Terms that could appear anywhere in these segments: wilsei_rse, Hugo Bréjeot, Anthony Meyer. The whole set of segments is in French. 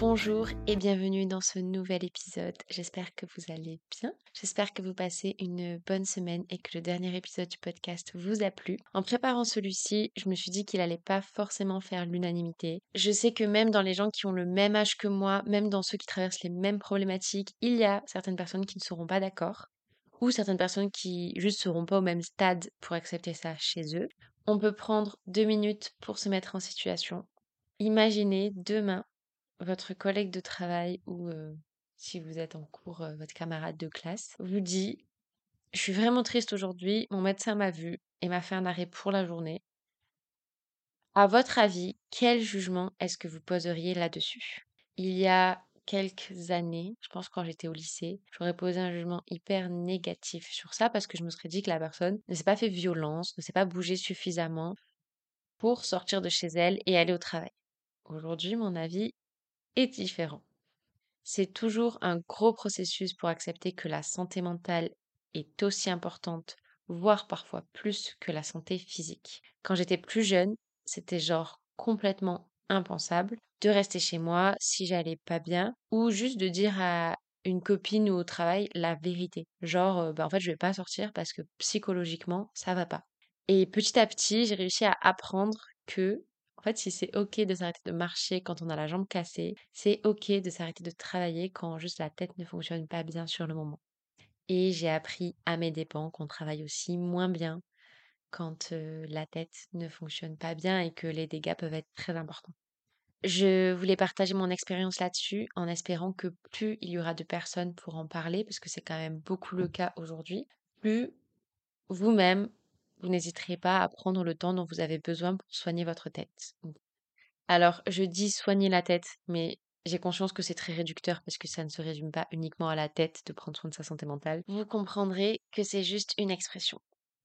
Bonjour et bienvenue dans ce nouvel épisode, j'espère que vous allez bien, j'espère que vous passez une bonne semaine et que le dernier épisode du podcast vous a plu. En préparant celui-ci, je me suis dit qu'il n'allait pas forcément faire l'unanimité. Je sais que même dans les gens qui ont le même âge que moi, même dans ceux qui traversent les mêmes problématiques, il y a certaines personnes qui ne seront pas d'accord ou certaines personnes qui juste seront pas au même stade pour accepter ça chez eux. On peut prendre 2 minutes pour se mettre en situation. Imaginez demain votre collègue de travail ou si vous êtes en cours, votre camarade de classe vous dit « Je suis vraiment triste aujourd'hui, mon médecin m'a vu et m'a fait un arrêt pour la journée. » À votre avis, quel jugement est-ce que vous poseriez là-dessus? Il y a quelques années, je pense quand j'étais au lycée, j'aurais posé un jugement hyper négatif sur ça parce que je me serais dit que la personne ne s'est pas fait violence, ne s'est pas bougée suffisamment pour sortir de chez elle et aller au travail. Aujourd'hui, mon avis est différent. C'est toujours un gros processus pour accepter que la santé mentale est aussi importante, voire parfois plus que la santé physique. Quand j'étais plus jeune, c'était genre complètement impensable de rester chez moi si j'allais pas bien, ou juste de dire à une copine ou au travail la vérité. Genre, en fait, je vais pas sortir parce que psychologiquement, ça va pas. Et petit à petit, j'ai réussi à apprendre que en fait, si c'est ok de s'arrêter de marcher quand on a la jambe cassée, c'est ok de s'arrêter de travailler quand juste la tête ne fonctionne pas bien sur le moment. Et j'ai appris à mes dépens qu'on travaille aussi moins bien quand la tête ne fonctionne pas bien et que les dégâts peuvent être très importants. Je voulais partager mon expérience là-dessus en espérant que plus il y aura de personnes pour en parler, parce que c'est quand même beaucoup le cas aujourd'hui, plus vous-même vous n'hésiterez pas à prendre le temps dont vous avez besoin pour soigner votre tête. Alors, je dis soigner la tête, mais j'ai conscience que c'est très réducteur parce que ça ne se résume pas uniquement à la tête de prendre soin de sa santé mentale. Vous comprendrez que c'est juste une expression.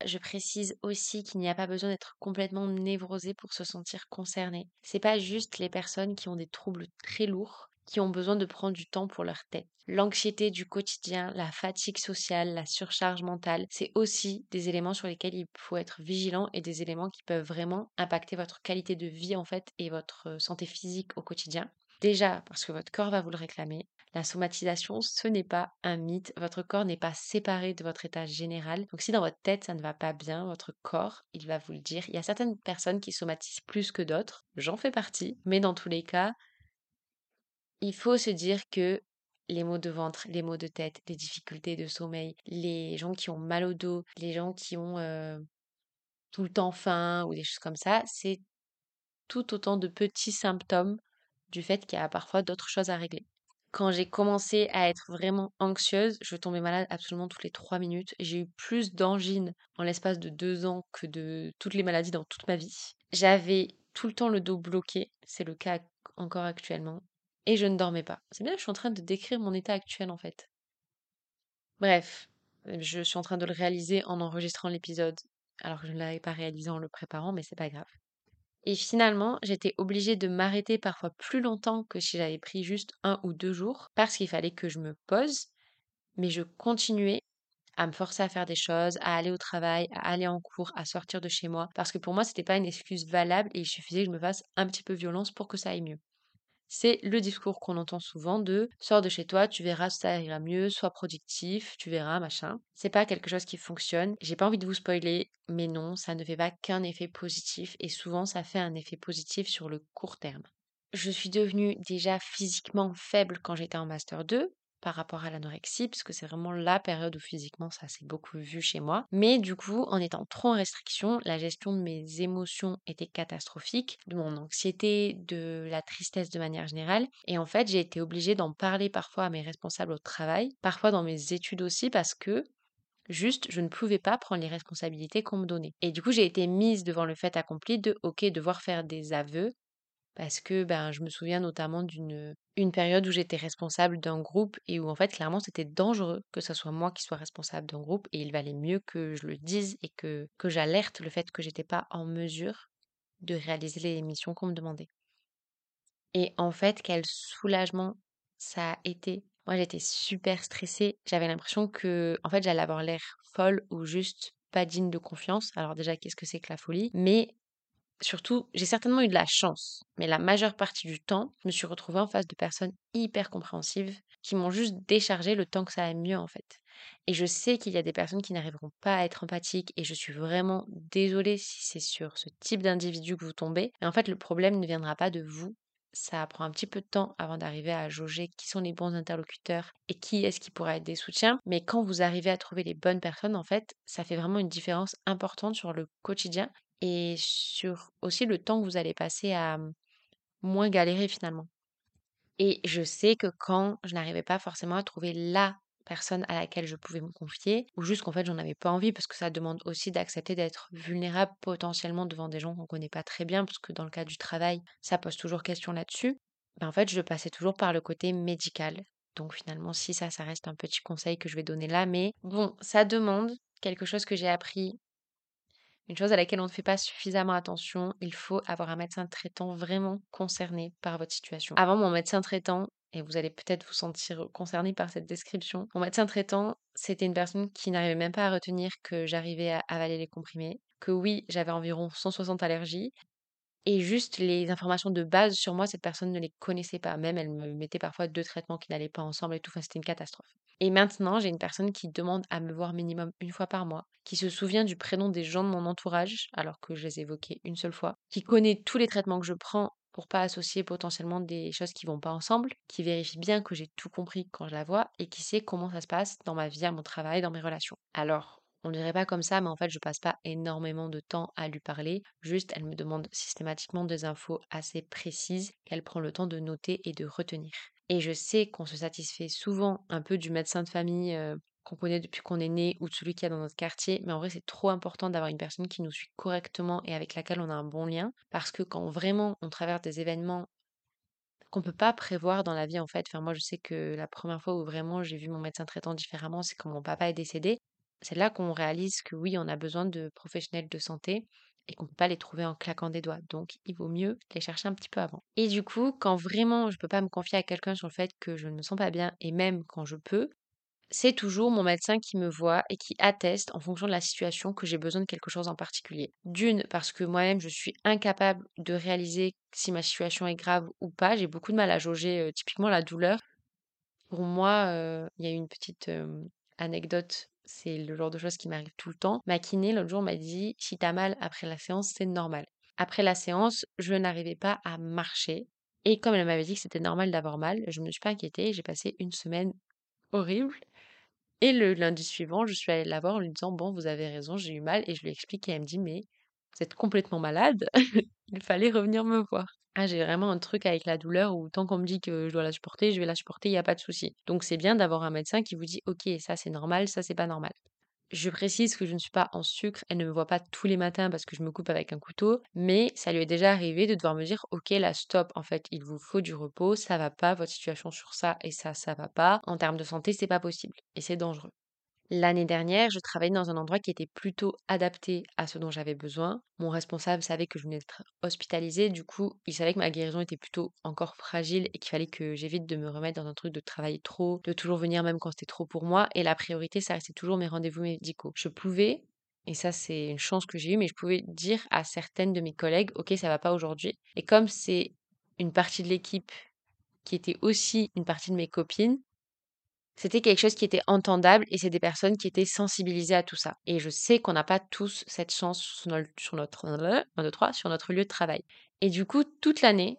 Je précise aussi qu'il n'y a pas besoin d'être complètement névrosé pour se sentir concerné. C'est pas juste les personnes qui ont des troubles très lourds qui ont besoin de prendre du temps pour leur tête. L'anxiété du quotidien, la fatigue sociale, la surcharge mentale, c'est aussi des éléments sur lesquels il faut être vigilant et des éléments qui peuvent vraiment impacter votre qualité de vie en fait et votre santé physique au quotidien. Déjà parce que votre corps va vous le réclamer. La somatisation, ce n'est pas un mythe. Votre corps n'est pas séparé de votre état général. Donc si dans votre tête, ça ne va pas bien, votre corps, il va vous le dire. Il y a certaines personnes qui somatisent plus que d'autres. J'en fais partie. Mais dans tous les cas, il faut se dire que les maux de ventre, les maux de tête, les difficultés de sommeil, les gens qui ont mal au dos, les gens qui ont tout le temps faim ou des choses comme ça, c'est tout autant de petits symptômes du fait qu'il y a parfois d'autres choses à régler. Quand j'ai commencé à être vraiment anxieuse, je tombais malade absolument toutes les 3 minutes. J'ai eu plus d'angines en l'espace de 2 ans que de toutes les maladies dans toute ma vie. J'avais tout le temps le dos bloqué, c'est le cas encore actuellement. Et je ne dormais pas. C'est bien, je suis en train de décrire mon état actuel en fait. Bref, je suis en train de le réaliser en enregistrant l'épisode, alors que je ne l'avais pas réalisé en le préparant, mais c'est pas grave. Et finalement, j'étais obligée de m'arrêter parfois plus longtemps que si j'avais pris juste 1 ou 2 jours, parce qu'il fallait que je me pose, mais je continuais à me forcer à faire des choses, à aller au travail, à aller en cours, à sortir de chez moi, parce que pour moi, c'était pas une excuse valable et il suffisait que je me fasse un petit peu violence pour que ça aille mieux. C'est le discours qu'on entend souvent de « Sors de chez toi, tu verras, ça ira mieux, sois productif, tu verras, machin. » C'est pas quelque chose qui fonctionne. J'ai pas envie de vous spoiler, mais non, ça ne fait pas qu'un effet positif et souvent ça fait un effet positif sur le court terme. Je suis devenue déjà physiquement faible quand j'étais en Master 2 par rapport à l'anorexie, parce que c'est vraiment la période où physiquement ça s'est beaucoup vu chez moi. Mais du coup, en étant trop en restriction, la gestion de mes émotions était catastrophique, de mon anxiété, de la tristesse de manière générale. Et en fait, j'ai été obligée d'en parler parfois à mes responsables au travail, parfois dans mes études aussi, parce que juste, je ne pouvais pas prendre les responsabilités qu'on me donnait. Et du coup, j'ai été mise devant le fait accompli de, ok, devoir faire des aveux, parce que je me souviens notamment d'une période où j'étais responsable d'un groupe et où en fait clairement c'était dangereux que ce soit moi qui sois responsable d'un groupe et il valait mieux que je le dise et que j'alerte le fait que j'étais pas en mesure de réaliser les missions qu'on me demandait. Et en fait quel soulagement ça a été. Moi j'étais super stressée, j'avais l'impression que en fait j'allais avoir l'air folle ou juste pas digne de confiance. Alors déjà qu'est-ce que c'est que la folie? Mais surtout, j'ai certainement eu de la chance, mais la majeure partie du temps, je me suis retrouvée en face de personnes hyper compréhensives qui m'ont juste déchargé le temps que ça aille mieux en fait. Et je sais qu'il y a des personnes qui n'arriveront pas à être empathiques et je suis vraiment désolée si c'est sur ce type d'individu que vous tombez. Mais en fait, le problème ne viendra pas de vous. Ça prend un petit peu de temps avant d'arriver à jauger qui sont les bons interlocuteurs et qui est-ce qui pourra être des soutiens. Mais quand vous arrivez à trouver les bonnes personnes, en fait, ça fait vraiment une différence importante sur le quotidien et sur aussi le temps que vous allez passer à moins galérer finalement. Et je sais que quand je n'arrivais pas forcément à trouver la personne à laquelle je pouvais me confier, ou juste qu'en fait j'en avais pas envie, parce que ça demande aussi d'accepter d'être vulnérable potentiellement devant des gens qu'on connaît pas très bien, parce que dans le cas du travail, ça pose toujours question là-dessus, ben en fait je passais toujours par le côté médical. Donc finalement si ça reste un petit conseil que je vais donner là, mais bon, ça demande quelque chose que j'ai appris, une chose à laquelle on ne fait pas suffisamment attention, il faut avoir un médecin traitant vraiment concerné par votre situation. Avant mon médecin traitant, et vous allez peut-être vous sentir concerné par cette description. Mon médecin traitant, c'était une personne qui n'arrivait même pas à retenir que j'arrivais à avaler les comprimés, que oui, j'avais environ 160 allergies, et juste les informations de base sur moi, cette personne ne les connaissait pas. Même, elle me mettait parfois 2 traitements qui n'allaient pas ensemble et tout, enfin, c'était une catastrophe. Et maintenant, j'ai une personne qui demande à me voir minimum 1 fois par mois, qui se souvient du prénom des gens de mon entourage, alors que je les évoquais 1 seule fois, qui connaît tous les traitements que je prends, pour pas associer potentiellement des choses qui vont pas ensemble, qui vérifie bien que j'ai tout compris quand je la vois et qui sait comment ça se passe dans ma vie, à mon travail, dans mes relations. Alors, on ne dirait pas comme ça, mais en fait, je passe pas énormément de temps à lui parler. Juste, elle me demande systématiquement des infos assez précises qu'elle prend le temps de noter et de retenir. Et je sais qu'on se satisfait souvent un peu du médecin de famille qu'on connaît depuis qu'on est né ou de celui qu'il y a dans notre quartier, mais en vrai c'est trop important d'avoir une personne qui nous suit correctement et avec laquelle on a un bon lien, parce que quand vraiment on traverse des événements qu'on peut pas prévoir dans la vie en fait, enfin moi je sais que la première fois où vraiment j'ai vu mon médecin traitant différemment, c'est quand mon papa est décédé, c'est là qu'on réalise que oui, on a besoin de professionnels de santé et qu'on peut pas les trouver en claquant des doigts, donc il vaut mieux les chercher un petit peu avant. Et du coup, quand vraiment je peux pas me confier à quelqu'un sur le fait que je ne me sens pas bien, et même quand je peux, c'est toujours mon médecin qui me voit et qui atteste en fonction de la situation que j'ai besoin de quelque chose en particulier. D'une, parce que moi-même, je suis incapable de réaliser si ma situation est grave ou pas. J'ai beaucoup de mal à jauger typiquement la douleur. Pour moi, il y a une petite anecdote, c'est le genre de choses qui m'arrive tout le temps. Ma kiné, l'autre jour, m'a dit « si t'as mal après la séance, c'est normal ». Après la séance, je n'arrivais pas à marcher. Et comme elle m'avait dit que c'était normal d'avoir mal, je ne me suis pas inquiétée et j'ai passé une semaine horrible. Et le lundi suivant, je suis allée la voir en lui disant « bon, vous avez raison, j'ai eu mal ». Et je lui explique et elle me dit « mais vous êtes complètement malade, il fallait revenir me voir ». Ah, j'ai vraiment un truc avec la douleur où tant qu'on me dit que je dois la supporter, je vais la supporter, il n'y a pas de souci. Donc c'est bien d'avoir un médecin qui vous dit « ok, ça c'est normal, ça c'est pas normal ». Je précise que je ne suis pas en sucre, elle ne me voit pas tous les matins parce que je me coupe avec un couteau, mais ça lui est déjà arrivé de devoir me dire « ok, là, stop, en fait, il vous faut du repos, ça va pas, votre situation sur ça et ça, ça va pas. En termes de santé, c'est pas possible et c'est dangereux. » L'année dernière, je travaillais dans un endroit qui était plutôt adapté à ce dont j'avais besoin. Mon responsable savait que je venais d'être hospitalisée, du coup, il savait que ma guérison était plutôt encore fragile et qu'il fallait que j'évite de me remettre dans un truc de travailler trop, de toujours venir même quand c'était trop pour moi, et la priorité, ça restait toujours mes rendez-vous médicaux. Je pouvais, et ça c'est une chance que j'ai eue, mais je pouvais dire à certaines de mes collègues « ok, ça va pas aujourd'hui ». Et comme c'est une partie de l'équipe qui était aussi une partie de mes copines, c'était quelque chose qui était entendable et c'est des personnes qui étaient sensibilisées à tout ça. Et je sais qu'on n'a pas tous cette chance sur notre lieu de travail. Et du coup, toute l'année,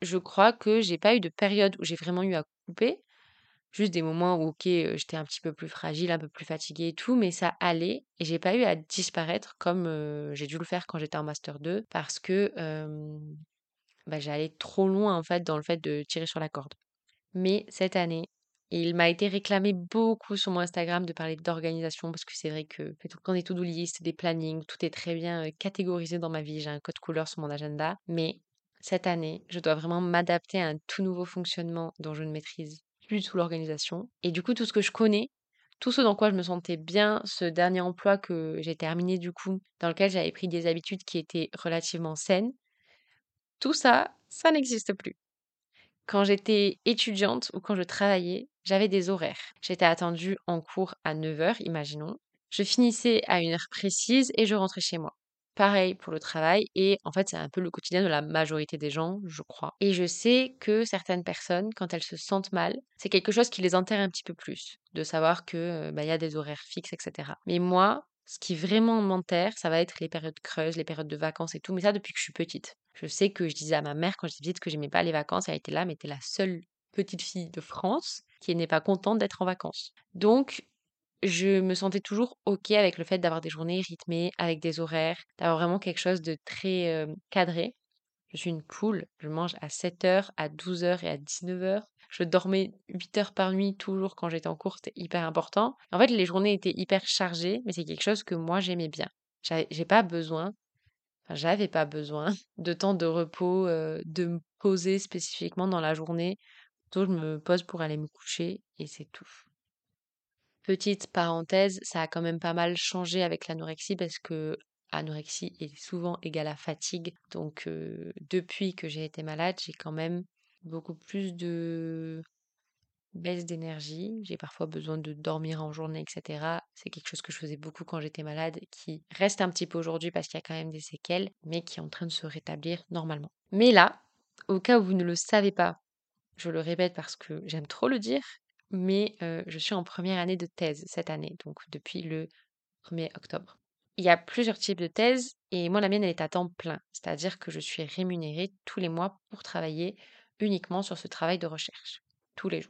je crois que j'ai pas eu de période où j'ai vraiment eu à couper. Juste des moments où, ok, j'étais un petit peu plus fragile, un peu plus fatiguée et tout, mais ça allait. Et j'ai pas eu à disparaître comme j'ai dû le faire quand j'étais en Master 2 parce que j'allais trop loin en fait dans le fait de tirer sur la corde. Mais cette année, et il m'a été réclamé beaucoup sur mon Instagram de parler d'organisation parce que c'est vrai que quand on est to-do list, des plannings, tout est très bien catégorisé dans ma vie, j'ai un code couleur sur mon agenda. Mais cette année, je dois vraiment m'adapter à un tout nouveau fonctionnement dont je ne maîtrise plus tout l'organisation. Et du coup, tout ce que je connais, tout ce dans quoi je me sentais bien, ce dernier emploi que j'ai terminé du coup, dans lequel j'avais pris des habitudes qui étaient relativement saines, tout ça, ça n'existe plus. Quand j'étais étudiante ou quand je travaillais, j'avais des horaires. J'étais attendue en cours à 9h, imaginons. Je finissais à une heure précise et je rentrais chez moi. Pareil pour le travail. Et en fait, c'est un peu le quotidien de la majorité des gens, je crois. Et je sais que certaines personnes, quand elles se sentent mal, c'est quelque chose qui les enterre un petit peu plus, de savoir que il y a des horaires fixes, etc. Mais moi, ce qui vraiment m'enterre, ça va être les périodes creuses, les périodes de vacances et tout. Mais ça, depuis que je suis petite. Je sais que je disais à ma mère quand j'étais petite que j'aimais pas les vacances. Elle était là, mais t'es la seule petite fille de France qui n'est pas contente d'être en vacances. Donc, je me sentais toujours OK avec le fait d'avoir des journées rythmées, avec des horaires, d'avoir vraiment quelque chose de très cadré. Je suis une poule, je mange à 7h, à 12h et à 19h. Je dormais 8 heures par nuit toujours quand j'étais en cours, c'était hyper important. En fait, les journées étaient hyper chargées, mais c'est quelque chose que moi j'aimais bien. J'avais pas besoin de temps de repos, de me poser spécifiquement dans la journée. Plutôt, je me pose pour aller me coucher et c'est tout. Petite parenthèse, ça a quand même pas mal changé avec l'anorexie parce que anorexie est souvent égale à fatigue. Donc depuis que j'ai été malade, j'ai quand même beaucoup plus de baisse d'énergie. J'ai parfois besoin de dormir en journée, etc. C'est quelque chose que je faisais beaucoup quand j'étais malade, qui reste un petit peu aujourd'hui parce qu'il y a quand même des séquelles, mais qui est en train de se rétablir normalement. Mais là, au cas où vous ne le savez pas, je le répète parce que j'aime trop le dire, mais je suis en première année de thèse cette année, donc depuis le 1er octobre. Il y a plusieurs types de thèses, et moi la mienne elle est à temps plein, c'est-à-dire que je suis rémunérée tous les mois pour travailler uniquement sur ce travail de recherche, tous les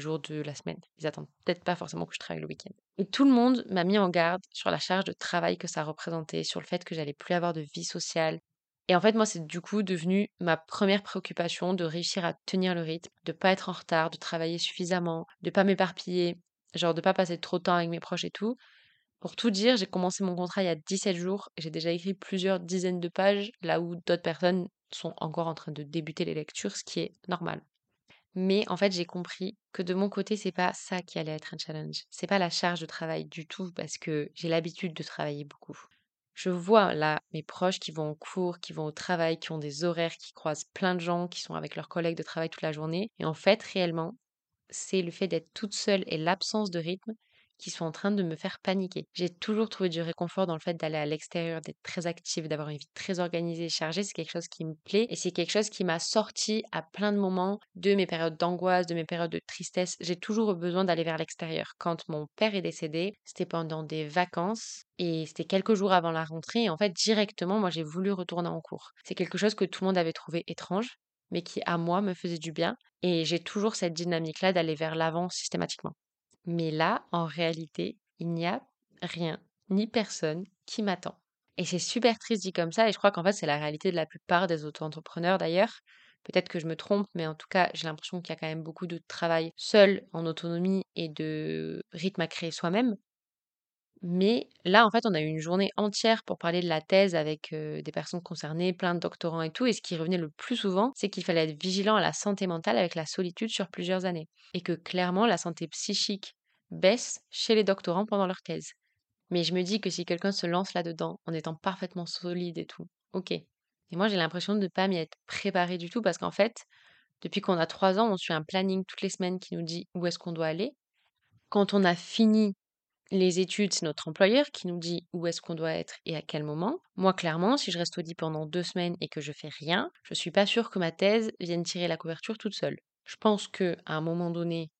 jours de la semaine. Ils attendent peut-être pas forcément que je travaille le week-end. Et tout le monde m'a mis en garde sur la charge de travail que ça représentait, sur le fait que j'allais plus avoir de vie sociale. Et en fait, moi, c'est du coup devenu ma première préoccupation de réussir à tenir le rythme, de pas être en retard, de travailler suffisamment, de pas m'éparpiller, genre de pas passer trop de temps avec mes proches et tout. Pour tout dire, j'ai commencé mon contrat il y a 17 jours et j'ai déjà écrit plusieurs dizaines de pages, là où d'autres personnes sont encore en train de débuter les lectures, ce qui est normal. Mais en fait, j'ai compris que de mon côté, c'est pas ça qui allait être un challenge. C'est pas la charge de travail du tout, parce que j'ai l'habitude de travailler beaucoup. Je vois là mes proches qui vont en cours, qui vont au travail, qui ont des horaires, qui croisent plein de gens, qui sont avec leurs collègues de travail toute la journée. Et en fait, réellement, c'est le fait d'être toute seule et l'absence de rythme qui sont en train de me faire paniquer. J'ai toujours trouvé du réconfort dans le fait d'aller à l'extérieur, d'être très active, d'avoir une vie très organisée et chargée. C'est quelque chose qui me plaît et c'est quelque chose qui m'a sorti à plein de moments de mes périodes d'angoisse, de mes périodes de tristesse. J'ai toujours eu besoin d'aller vers l'extérieur. Quand mon père est décédé, c'était pendant des vacances et c'était quelques jours avant la rentrée. Et en fait, directement, moi, j'ai voulu retourner en cours. C'est quelque chose que tout le monde avait trouvé étrange, mais qui, à moi, me faisait du bien. Et j'ai toujours cette dynamique-là d'aller vers l'avant systématiquement. Mais là, en réalité, il n'y a rien, ni personne qui m'attend. Et c'est super triste dit comme ça, et je crois qu'en fait, c'est la réalité de la plupart des auto-entrepreneurs d'ailleurs. Peut-être que je me trompe, mais en tout cas, j'ai l'impression qu'il y a quand même beaucoup de travail seul, en autonomie, et de rythme à créer soi-même. Mais là, en fait, on a eu une journée entière pour parler de la thèse avec des personnes concernées, plein de doctorants et tout. Et ce qui revenait le plus souvent, c'est qu'il fallait être vigilant à la santé mentale avec la solitude sur plusieurs années. Et que clairement, la santé psychique baisse chez les doctorants pendant leur thèse. Mais je me dis que si quelqu'un se lance là-dedans, en étant parfaitement solide et tout, ok. Et moi, j'ai l'impression de ne pas m'y être préparée du tout parce qu'en fait, depuis qu'on a 3 ans, on suit un planning toutes les semaines qui nous dit où est-ce qu'on doit aller. Quand on a fini les études, c'est notre employeur qui nous dit où est-ce qu'on doit être et à quel moment. Moi, clairement, si je reste au lit pendant 2 semaines et que je fais rien, je suis pas sûre que ma thèse vienne tirer la couverture toute seule. Je pense que à un moment donné,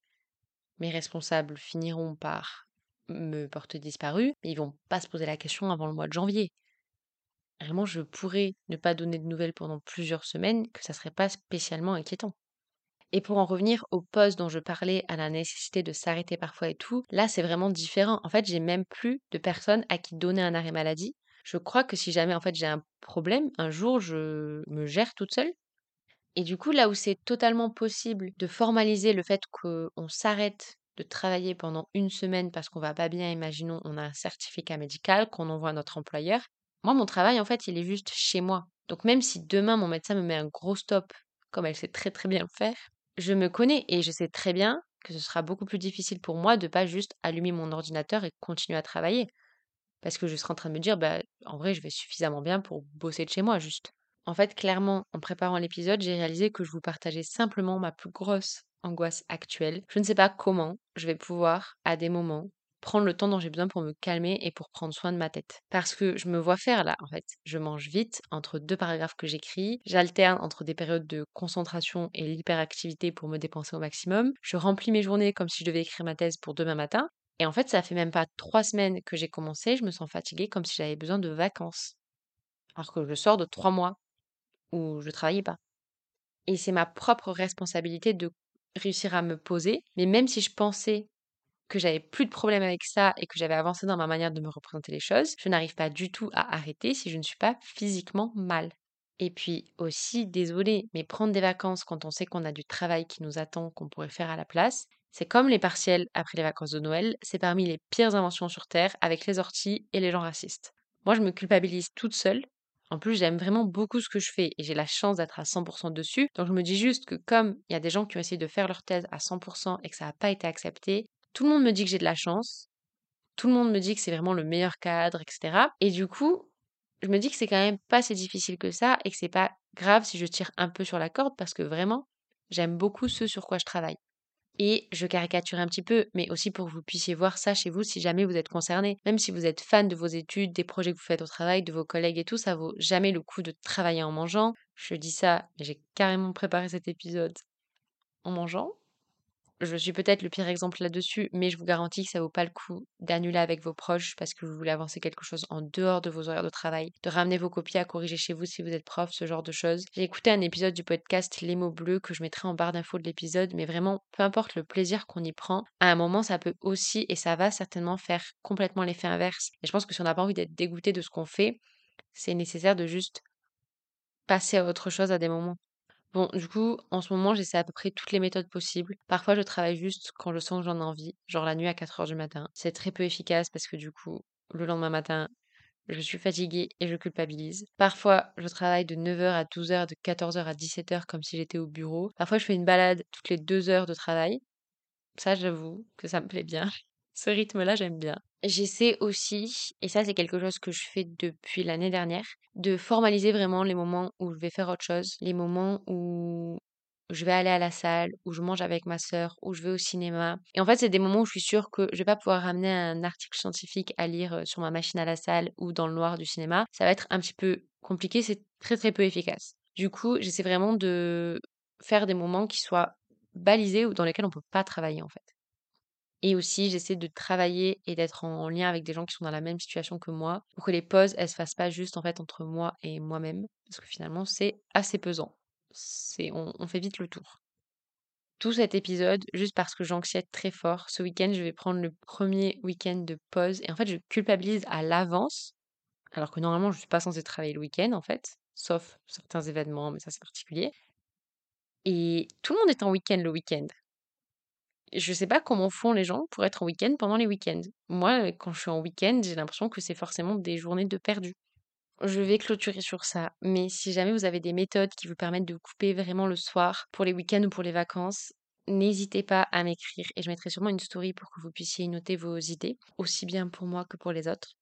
mes responsables finiront par me porter disparu, mais ils vont pas se poser la question avant le mois de janvier. Vraiment, je pourrais ne pas donner de nouvelles pendant plusieurs semaines, que ça serait pas spécialement inquiétant. Et pour en revenir au poste dont je parlais, à la nécessité de s'arrêter parfois et tout, là c'est vraiment différent. En fait, j'ai même plus de personnes à qui donner un arrêt maladie. Je crois que si jamais en fait j'ai un problème, un jour je me gère toute seule. Et du coup, là où c'est totalement possible de formaliser le fait qu'on s'arrête de travailler pendant 1 semaine parce qu'on va pas bien, imaginons on a un certificat médical qu'on envoie à notre employeur. Moi, mon travail en fait, il est juste chez moi. Donc même si demain mon médecin me met un gros stop, comme elle sait très très bien le faire, je me connais et je sais très bien que ce sera beaucoup plus difficile pour moi de pas juste allumer mon ordinateur et continuer à travailler. Parce que je serai en train de me dire, en vrai, je vais suffisamment bien pour bosser de chez moi, juste. En fait, clairement, en préparant l'épisode, j'ai réalisé que je vous partageais simplement ma plus grosse angoisse actuelle. Je ne sais pas comment je vais pouvoir, à des moments, prendre le temps dont j'ai besoin pour me calmer et pour prendre soin de ma tête. Parce que je me vois faire là, en fait. Je mange vite entre deux paragraphes que j'écris, j'alterne entre des périodes de concentration et l'hyperactivité pour me dépenser au maximum, je remplis mes journées comme si je devais écrire ma thèse pour demain matin, et en fait ça fait même pas 3 semaines que j'ai commencé, je me sens fatiguée comme si j'avais besoin de vacances. Alors que je sors de 3 mois où je travaillais pas. Et c'est ma propre responsabilité de réussir à me poser, mais même si je pensais que j'avais plus de problème avec ça et que j'avais avancé dans ma manière de me représenter les choses, je n'arrive pas du tout à arrêter si je ne suis pas physiquement mal. Et puis aussi, désolée, mais prendre des vacances quand on sait qu'on a du travail qui nous attend, qu'on pourrait faire à la place, c'est comme les partiels après les vacances de Noël, c'est parmi les pires inventions sur Terre avec les orties et les gens racistes. Moi, je me culpabilise toute seule. En plus, j'aime vraiment beaucoup ce que je fais et j'ai la chance d'être à 100% dessus. Donc je me dis juste que comme il y a des gens qui ont essayé de faire leur thèse à 100% et que ça n'a pas été accepté, tout le monde me dit que j'ai de la chance, tout le monde me dit que c'est vraiment le meilleur cadre, etc. Et du coup, je me dis que c'est quand même pas si difficile que ça et que c'est pas grave si je tire un peu sur la corde parce que vraiment, j'aime beaucoup ce sur quoi je travaille. Et je caricature un petit peu, mais aussi pour que vous puissiez voir ça chez vous si jamais vous êtes concerné. Même si vous êtes fan de vos études, des projets que vous faites au travail, de vos collègues et tout, ça vaut jamais le coup de travailler en mangeant. Je dis ça, mais j'ai carrément préparé cet épisode en mangeant. Je suis peut-être le pire exemple là-dessus, mais je vous garantis que ça vaut pas le coup d'annuler avec vos proches parce que vous voulez avancer quelque chose en dehors de vos horaires de travail, de ramener vos copies à corriger chez vous si vous êtes prof, ce genre de choses. J'ai écouté un épisode du podcast Les Maux Bleus que je mettrai en barre d'infos de l'épisode, mais vraiment, peu importe le plaisir qu'on y prend, à un moment ça peut aussi, et ça va certainement faire complètement l'effet inverse. Et je pense que si on n'a pas envie d'être dégoûté de ce qu'on fait, c'est nécessaire de juste passer à autre chose à des moments. Bon, du coup, en ce moment, j'essaie à peu près toutes les méthodes possibles. Parfois, je travaille juste quand je sens que j'en ai envie, genre la nuit à 4h du matin. C'est très peu efficace parce que du coup, le lendemain matin, je suis fatiguée et je culpabilise. Parfois, je travaille de 9h à 12h, de 14h à 17h comme si j'étais au bureau. Parfois, je fais une balade toutes les 2 heures de travail. Ça, j'avoue que ça me plaît bien. Ce rythme-là, j'aime bien. J'essaie aussi, et ça c'est quelque chose que je fais depuis l'année dernière, de formaliser vraiment les moments où je vais faire autre chose, les moments où je vais aller à la salle, où je mange avec ma sœur, où je vais au cinéma. Et en fait, c'est des moments où je suis sûre que je vais pas pouvoir ramener un article scientifique à lire sur ma machine à la salle ou dans le noir du cinéma. Ça va être un petit peu compliqué, c'est très très peu efficace. Du coup, j'essaie vraiment de faire des moments qui soient balisés ou dans lesquels on peut pas travailler en fait. Et aussi, j'essaie de travailler et d'être en lien avec des gens qui sont dans la même situation que moi pour que les pauses, elles se fassent pas juste en fait entre moi et moi-même parce que finalement, c'est assez pesant. On fait vite le tour. Tout cet épisode, juste parce que j'anxiète très fort. Ce week-end, je vais prendre le premier week-end de pause et en fait, je culpabilise à l'avance alors que normalement, je suis pas censée travailler le week-end en fait, sauf certains événements, mais ça c'est particulier. Et tout le monde est en week-end le week-end. Je sais pas comment font les gens pour être en week-end pendant les week-ends. Moi, quand je suis en week-end, j'ai l'impression que c'est forcément des journées de perdu. Je vais clôturer sur ça, mais si jamais vous avez des méthodes qui vous permettent de couper vraiment le soir pour les week-ends ou pour les vacances, n'hésitez pas à m'écrire et je mettrai sûrement une story pour que vous puissiez noter vos idées, aussi bien pour moi que pour les autres.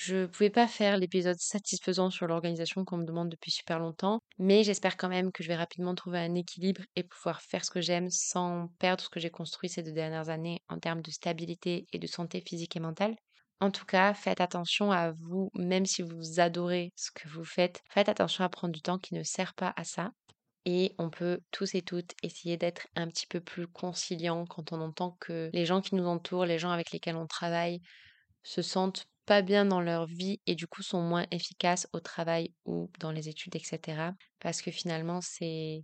Je pouvais pas faire l'épisode satisfaisant sur l'organisation qu'on me demande depuis super longtemps, mais j'espère quand même que je vais rapidement trouver un équilibre et pouvoir faire ce que j'aime sans perdre ce que j'ai construit ces 2 dernières années en termes de stabilité et de santé physique et mentale. En tout cas, faites attention à vous, même si vous adorez ce que vous faites, faites attention à prendre du temps qui ne sert pas à ça. Et on peut tous et toutes essayer d'être un petit peu plus conciliants quand on entend que les gens qui nous entourent, les gens avec lesquels on travaille, se sentent pas bien dans leur vie et du coup sont moins efficaces au travail ou dans les études, etc. Parce que finalement, c'est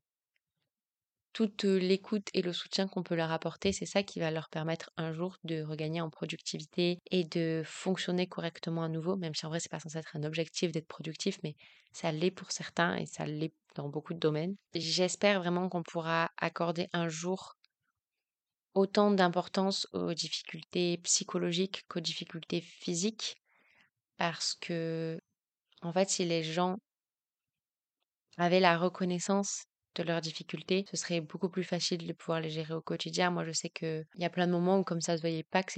toute l'écoute et le soutien qu'on peut leur apporter, c'est ça qui va leur permettre un jour de regagner en productivité et de fonctionner correctement à nouveau, même si en vrai, c'est pas censé être un objectif d'être productif, mais ça l'est pour certains et ça l'est dans beaucoup de domaines. J'espère vraiment qu'on pourra accorder un jour autant d'importance aux difficultés psychologiques qu'aux difficultés physiques parce que, en fait, si les gens avaient la reconnaissance de leurs difficultés, ce serait beaucoup plus facile de pouvoir les gérer au quotidien. Moi, je sais qu'il y a plein de moments où, comme ça, je ne voyais pas que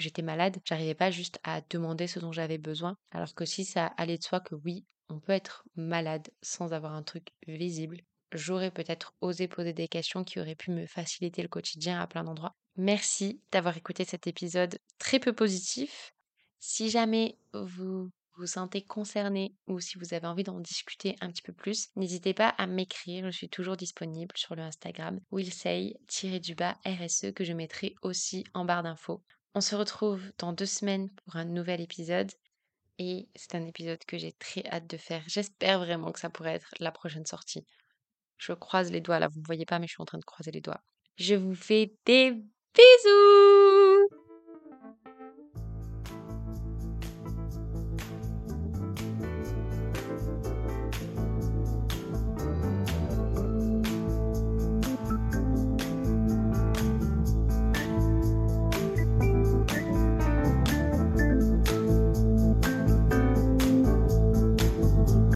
j'étais malade, j'arrivais pas juste à demander ce dont j'avais besoin. Alors que si ça allait de soi que oui, on peut être malade sans avoir un truc visible, j'aurais peut-être osé poser des questions qui auraient pu me faciliter le quotidien à plein d'endroits. Merci d'avoir écouté cet épisode très peu positif. Si jamais vous vous sentez concerné ou si vous avez envie d'en discuter un petit peu plus, n'hésitez pas à m'écrire, je suis toujours disponible sur le Instagram wilsei_rse que je mettrai aussi en barre d'infos. On se retrouve dans 2 semaines pour un nouvel épisode et c'est un épisode que j'ai très hâte de faire. J'espère vraiment que ça pourrait être la prochaine sortie. Je croise les doigts là, vous ne me voyez pas mais je suis en train de croiser les doigts. Je vous fais des bisous!